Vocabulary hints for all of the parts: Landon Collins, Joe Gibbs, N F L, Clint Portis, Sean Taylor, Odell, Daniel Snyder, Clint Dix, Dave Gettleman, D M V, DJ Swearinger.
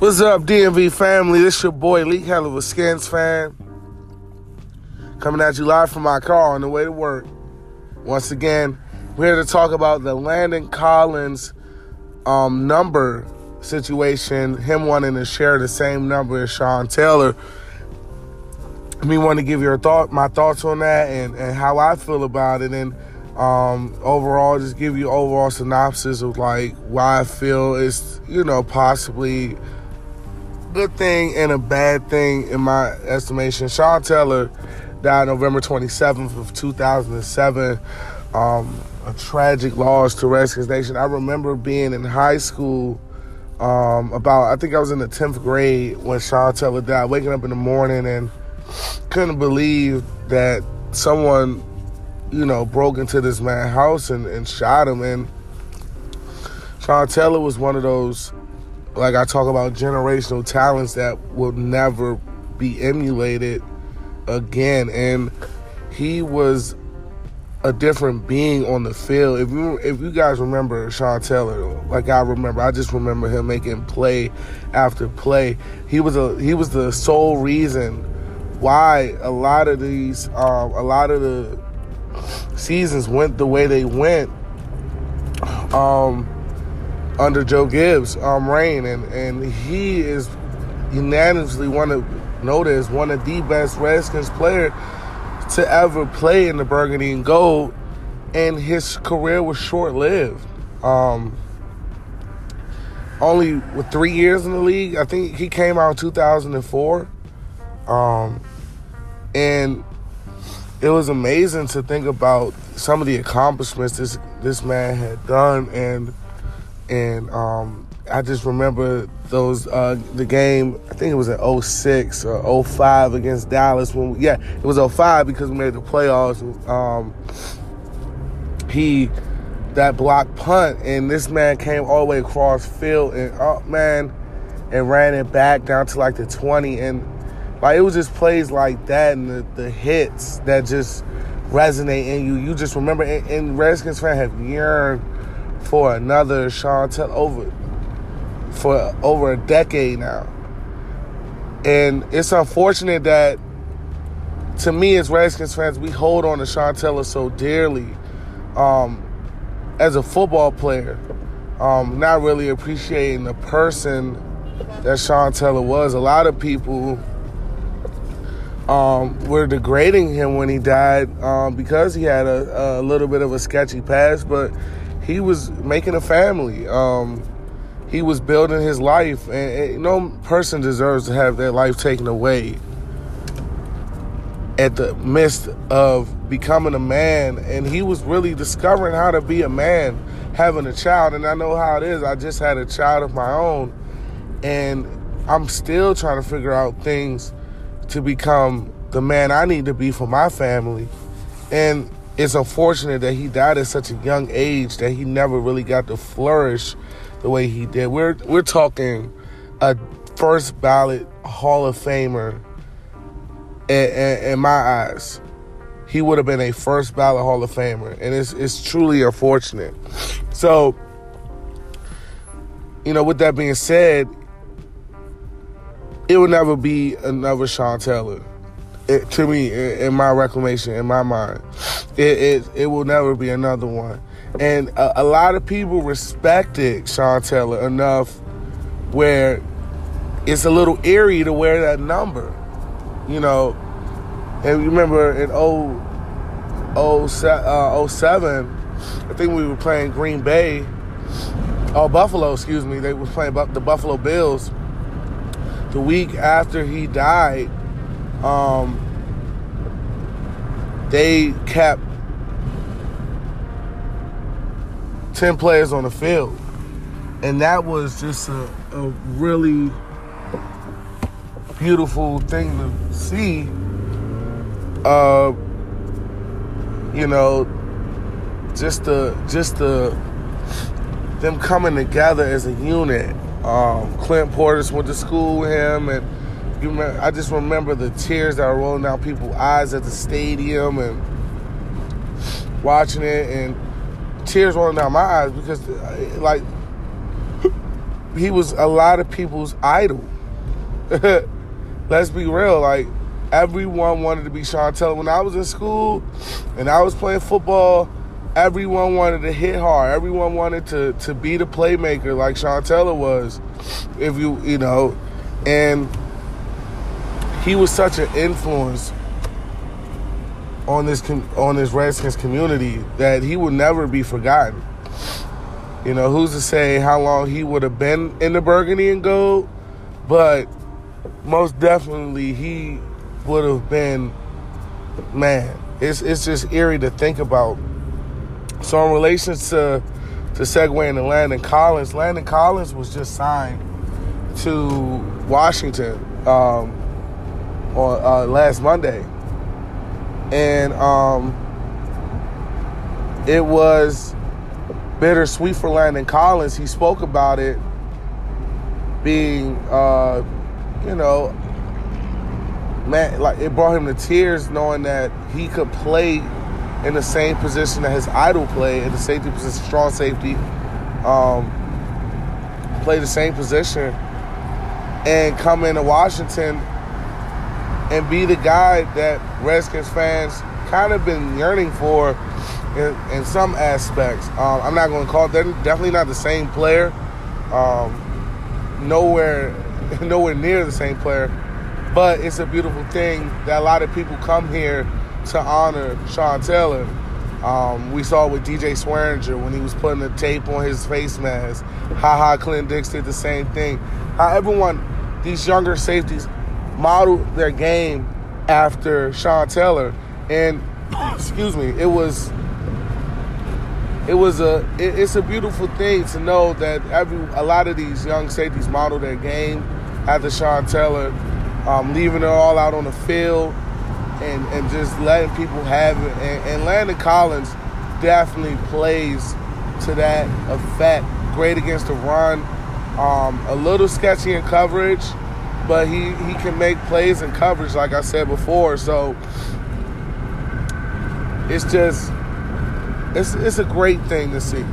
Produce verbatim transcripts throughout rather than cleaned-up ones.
What's up, D M V family? This your boy, Lee, hell of a Skins fan. Coming at you live from my car on the way to work. Once again, we're here to talk about the Landon Collins um, number situation, him wanting to share the same number as Sean Taylor. Me want to give your thought, my thoughts on that and, and how I feel about it. And um, overall, just give you overall synopsis of like why I feel it's, you know, possibly good thing and a bad thing in my estimation. Sean Taylor died November twenty-seventh of two thousand seven. Um, a tragic loss to Redskins Nation. I remember being in high school um, about, I think I was in the tenth grade when Sean Taylor died, waking up in the morning and couldn't believe that someone, you know, broke into this man's house and, and shot him. And Sean Taylor was one of those, like I talk about, generational talents that will never be emulated again. And he was a different being on the field. If you if you guys remember Sean Taylor, like I remember, I just remember him making play after play. He was a he was the sole reason why a lot of these um, a lot of the seasons went the way they went. Um. Under Joe Gibbs' um, reign, and, and he is unanimously one of, noticed, one of the best Redskins player to ever play in the Burgundy and Gold, and his career was short-lived. Um, only with three years in the league. I think he came out in two thousand four, um, and it was amazing to think about some of the accomplishments this this man had done. And And um, I just remember those uh, the game, I think it was in oh six or oh five against Dallas. When we, yeah, it was oh five because we made the playoffs. Um, he, that block punt, and this man came all the way across field and up, man, and ran it back down to like the twenty. And like it was just plays like that and the, the hits that just resonate in you. You just remember, and, and Redskins fans have yearned for another Sean Taylor over for over a decade now. And it's unfortunate that, to me as Redskins fans, we hold on to Sean Taylor so dearly um, as a football player, um, not really appreciating the person that Sean Taylor was. A lot of people um, were degrading him when he died um, because he had a, a little bit of a sketchy past, but he was making a family. Um, he was building his life. And, and no person deserves to have their life taken away at the midst of becoming a man. And he was really discovering how to be a man, having a child. And I know how it is. I just had a child of my own. And I'm still trying to figure out things to become the man I need to be for my family. And it's unfortunate that he died at such a young age that he never really got to flourish the way he did. We're we're talking a first ballot Hall of Famer in, in, in my eyes. He would have been a first ballot Hall of Famer, and it's it's truly unfortunate. So, you know, with that being said, it will never be another Sean Taylor. It, to me, in my reclamation, in my mind, it it, it will never be another one. And a, a lot of people respected Sean Taylor enough where it's a little eerie to wear that number, you know. And remember in oh seven, I think we were playing Green Bay, oh Buffalo, excuse me. They were playing the Buffalo Bills. The week after he died, Um, they kept ten players on the field, and that was just a, a really beautiful thing to see. Uh, you know, just the just the them coming together as a unit. Um, Clint Portis went to school with him, and You remember, I just remember the tears that were rolling down people's eyes at the stadium and watching it, and tears rolling down my eyes because, like, he was a lot of people's idol. Let's be real. Like, everyone wanted to be Sean Taylor. When I was in school and I was playing football, everyone wanted to hit hard. Everyone wanted to, to be the playmaker like Sean Taylor was, if you, you know. And he was such an influence on this on this Redskins community that he would never be forgotten. You know, who's to say how long he would have been in the burgundy and gold, but most definitely he would have been, man, it's it's just eerie to think about. So in relation to, to segueing to Landon Collins, Landon Collins was just signed to Washington um, on uh, last Monday. And um, it was bittersweet for Landon Collins. He spoke about it being, uh, you know, man, like it brought him to tears knowing that he could play in the same position that his idol played, in the safety position, strong safety, um, play the same position, and come into Washington and be the guy that Redskins fans kind of been yearning for in, in some aspects. Um, I'm not going to call it, they're definitely not the same player, um, nowhere, nowhere near the same player, but it's a beautiful thing that a lot of people come here to honor Sean Taylor. Um, we saw it with D J Swearinger when he was putting the tape on his face mask. Ha-ha, Clint Dix did the same thing. How everyone, these younger safeties, model their game after Sean Taylor. And, excuse me, it was, it was a, it, it's a beautiful thing to know that every, a lot of these young safeties model their game after Sean Taylor, um, leaving it all out on the field, And, and just letting people have it. And, and Landon Collins definitely plays to that effect. Great against the run. Um, a little sketchy in coverage, but he, he can make plays in coverage, like I said before. So it's just, it's it's a great thing to see.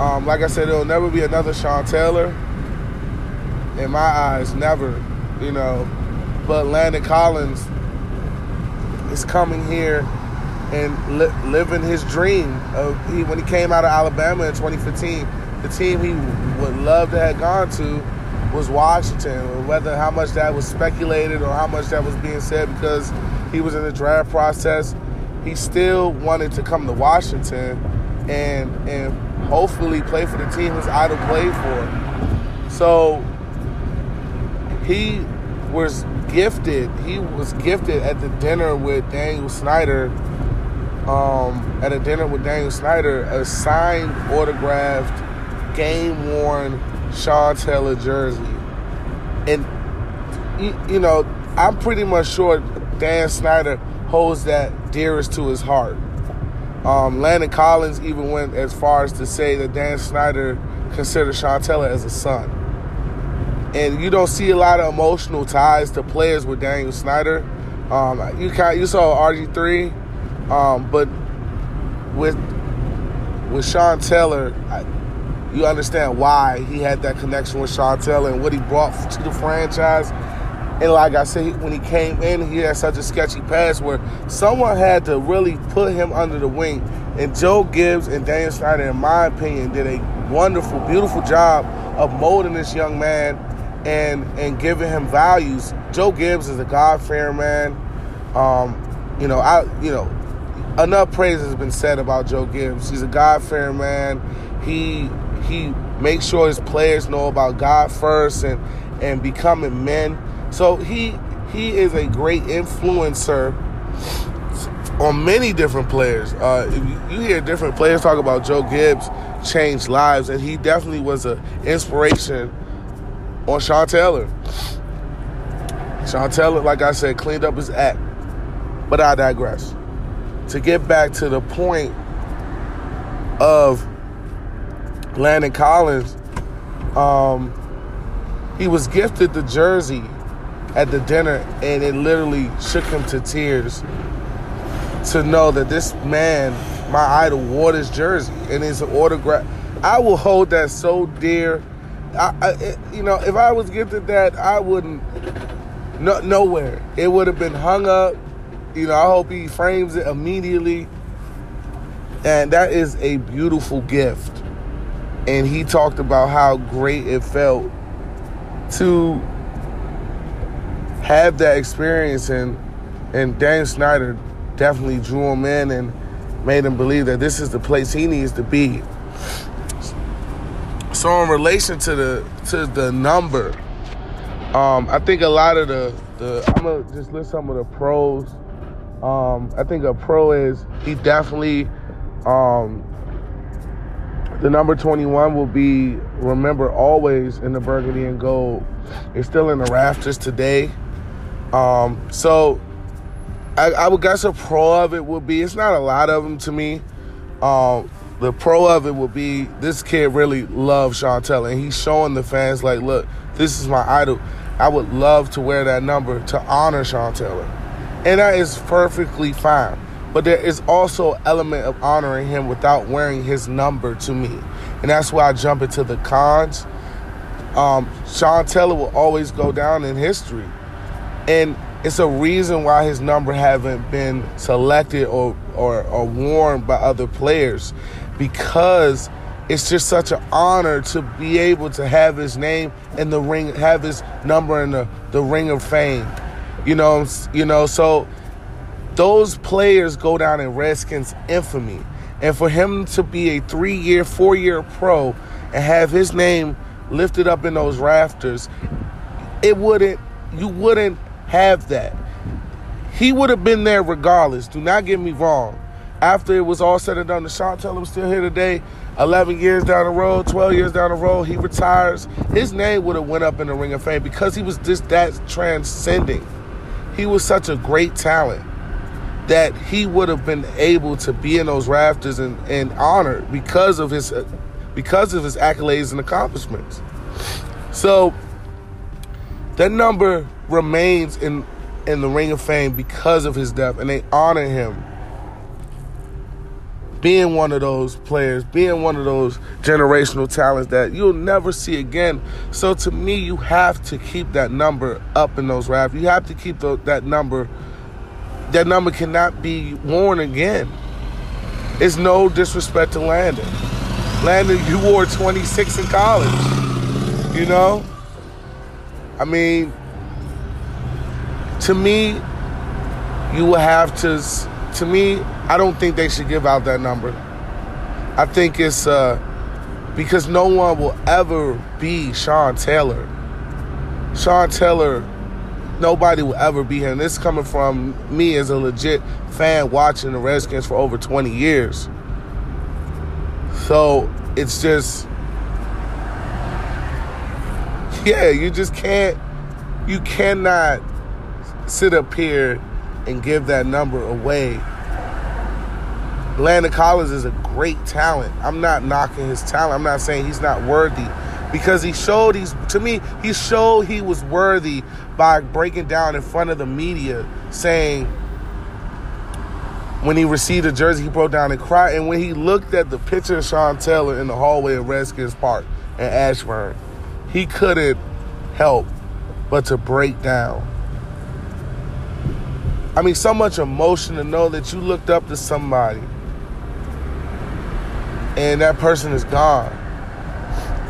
Um, like I said, there'll never be another Sean Taylor. In my eyes, never, you know. But Landon Collins is coming here and li- living his dream. Of he, when he came out of Alabama in twenty fifteen, the team he w- would love to have gone to was Washington. Whether how much that was speculated or how much that was being said because he was in the draft process, he still wanted to come to Washington and and hopefully play for the team his idol played for. So he was gifted. He was gifted at the dinner with Daniel Snyder. Um, at a dinner with Daniel Snyder, a signed, autographed, game-worn Sean Taylor jersey. And you, you know, I'm pretty much sure Dan Snyder holds that dearest to his heart. Um, Landon Collins even went as far as to say that Dan Snyder considered Sean Taylor as a son. And you don't see a lot of emotional ties to players with Daniel Snyder. Um, you kind, you saw R G three, um, but with with Sean Taylor, I, you understand why he had that connection with Sean Taylor and what he brought to the franchise. And like I said, when he came in, he had such a sketchy past where someone had to really put him under the wing. And Joe Gibbs and Daniel Snyder, in my opinion, did a wonderful, beautiful job of molding this young man and and giving him values. Joe Gibbs is a God-fearing man. Um, you know, I you know, enough praise has been said about Joe Gibbs. He's a God-fearing man. He he makes sure his players know about God first and and becoming men. So he he is a great influencer on many different players. Uh, if you hear different players talk about Joe Gibbs changed lives, and he definitely was an inspiration on Sean Taylor. Sean Taylor, like I said, cleaned up his act. But I digress. To get back to the point of Landon Collins, um, he was gifted the jersey at the dinner, and it literally shook him to tears to know that this man, my idol, wore this jersey, and it's an autograph. I will hold that so dear. I, I, you know, if I was gifted that, I wouldn't. No, nowhere. It would have been hung up. You know, I hope he frames it immediately. And that is a beautiful gift. And he talked about how great it felt to have that experience. And and Daniel Snyder definitely drew him in and made him believe that this is the place he needs to be. So in relation to the to the number, um, I think a lot of the, the I'm going to just list some of the pros. Um, I think a pro is he definitely, um, the number twenty-one will be remembered always in the burgundy and gold. It's still in the rafters today. Um, so I, I would guess a pro of it would be, it's not a lot of them to me. Um, the pro of it would be this kid really loves Sean Taylor, and he's showing the fans like, look, this is my idol. I would love to wear that number to honor Sean Taylor. And that is perfectly fine. But there is also an element of honoring him without wearing his number to me. And that's why I jump into the cons. Um, Sean Taylor will always go down in history. And it's a reason why his number haven't been selected or, or, or worn by other players. Because it's just such an honor to be able to have his name in the ring, have his number in the, the ring of fame. You know, you know, so those players go down in Redskins infamy. And for him to be a three-year, four-year pro and have his name lifted up in those rafters, it wouldn't, you wouldn't have that. He would have been there regardless. Do not get me wrong. After it was all said and done, the Sean Taylor was still here today. eleven years down the road, twelve years down the road, he retires. His name would have went up in the Ring of Fame because he was just that transcending. He was such a great talent that he would have been able to be in those rafters and, and honored because of his because of his accolades and accomplishments. So that number remains in, in the Ring of Fame because of his death, and they honor him being one of those players, being one of those generational talents that you'll never see again. So to me, you have to keep that number up in those rafters. You have to keep the, that number. That number cannot be worn again. It's no disrespect to Landon. Landon, you wore twenty-six in college, you know? I mean, to me, you will have to... To me, I don't think they should give out that number. I think it's uh, because no one will ever be Sean Taylor. Sean Taylor, nobody will ever be him. This is coming from me as a legit fan watching the Redskins for over twenty years. So it's just, yeah, you just can't, you cannot sit up here and give that number away. Landon Collins is a great talent. I'm not knocking his talent. I'm not saying he's not worthy, because he showed he's to me, he showed he was worthy by breaking down in front of the media, saying when he received the jersey, he broke down and cried. And when he looked at the picture of Sean Taylor in the hallway of Redskins Park in Ashburn, he couldn't help but to break down. I mean, so much emotion to know that you looked up to somebody and that person is gone.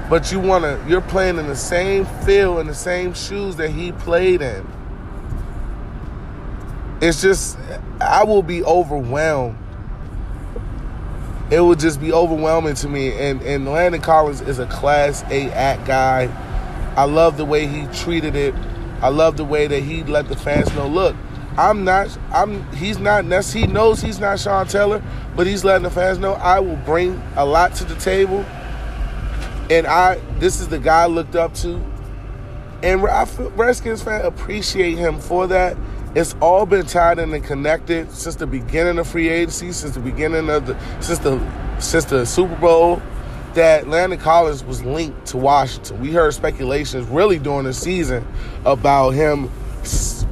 But you wanna, you're playing in the same field, in the same shoes that he played in. It's just, I will be overwhelmed. It would just be overwhelming to me. And, and Landon Collins is a Class A act guy. I love the way he treated it. I love the way that he let the fans know, look, I'm not, I'm, he's not, he knows he's not Sean Taylor, but he's letting the fans know I will bring a lot to the table. And I, this is the guy I looked up to. And I feel Redskins fans appreciate him for that. It's all been tied in and connected since the beginning of free agency, since the beginning of the, since the, since the Super Bowl, that Landon Collins was linked to Washington. We heard speculations really during the season about him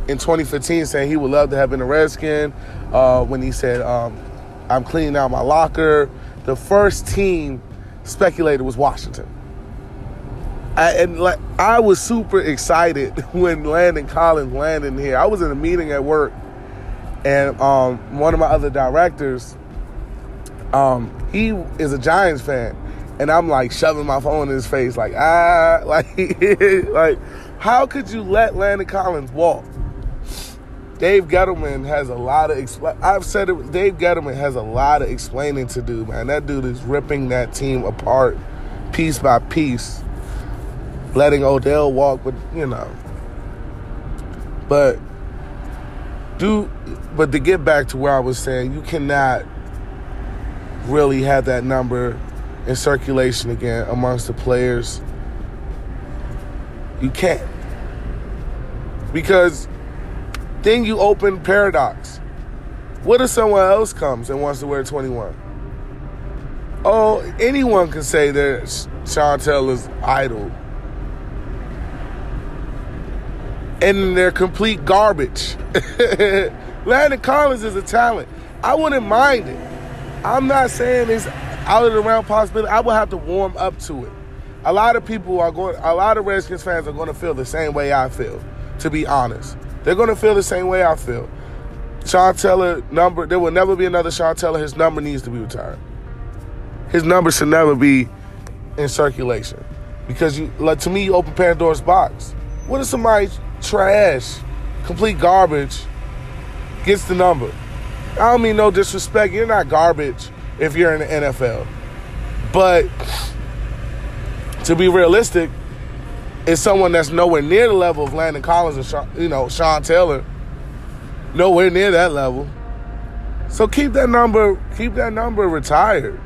in twenty fifteen saying he would love to have been a Redskin, uh, when he said, um, I'm cleaning out my locker. The first team speculated was Washington. I, and like I was super excited when Landon Collins landed here. I was in a meeting at work, and um, one of my other directors, um, he is a Giants fan, and I'm like shoving my phone in his face, like ah, like like how could you let Landon Collins walk? Dave Gettleman has a lot of expl- I've said it. Dave Gettleman has a lot of explaining to do, man. That dude is ripping that team apart, piece by piece. Letting Odell walk, with you know. But do, but to get back to where I was saying, you cannot really have that number in circulation again amongst the players. You can't, because then you open paradox. What if someone else comes and wants to wear twenty-one? Oh, anyone can say that Sean Taylor's idol. And they're complete garbage. Landon Collins is a talent. I wouldn't mind it. I'm not saying it's out of the realm of possibility. I would have to warm up to it. A lot of people are going, a lot of Redskins fans are going to feel the same way I feel, to be honest. They're going to feel the same way I feel. Sean Taylor number, there will never be another Sean Taylor. His number needs to be retired. His number should never be in circulation. Because you, like, to me, you open Pandora's box. What if somebody trash, complete garbage, gets the number? I don't mean no disrespect. You're not garbage if you're in the N F L. But to be realistic, it's someone that's nowhere near the level of Landon Collins or Sean, you know, Sean Taylor. Nowhere near that level. So keep that number, keep that number retired.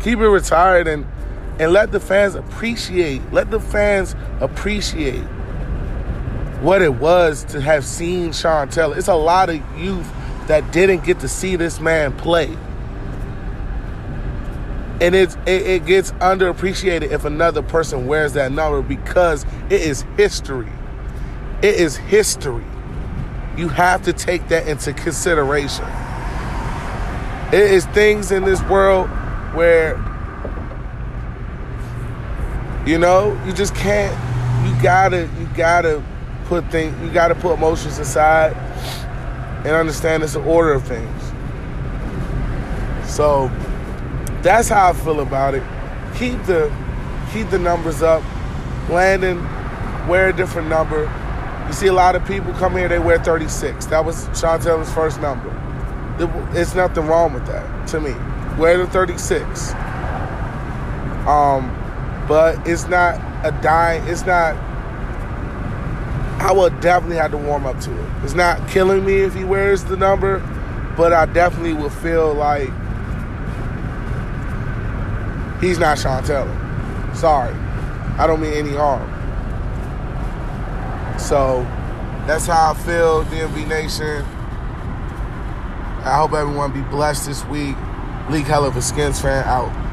Keep it retired and and let the fans appreciate. Let the fans appreciate what it was to have seen Sean Taylor. It's a lot of youth that didn't get to see this man play. And it's, it, it gets underappreciated if another person wears that number, because it is history. It is history. You have to take that into consideration. It is things in this world where, you know, you just can't, you gotta, you gotta put things, you gotta put emotions aside and understand it's the order of things. So that's how I feel about it. Keep the, keep the numbers up. Landon, wear a different number. You see a lot of people come here, they wear thirty-six. That was Sean Taylor's first number. It's nothing wrong with that, to me. Wear the thirty-six. Um, But it's not a dying, it's not, I will definitely have to warm up to it. It's not killing me if he wears the number, but I definitely will feel like he's not Sean Taylor. Sorry. I don't mean any harm. So that's how I feel, D M V Nation. I hope everyone be blessed this week. League Hell of a Skins fan out.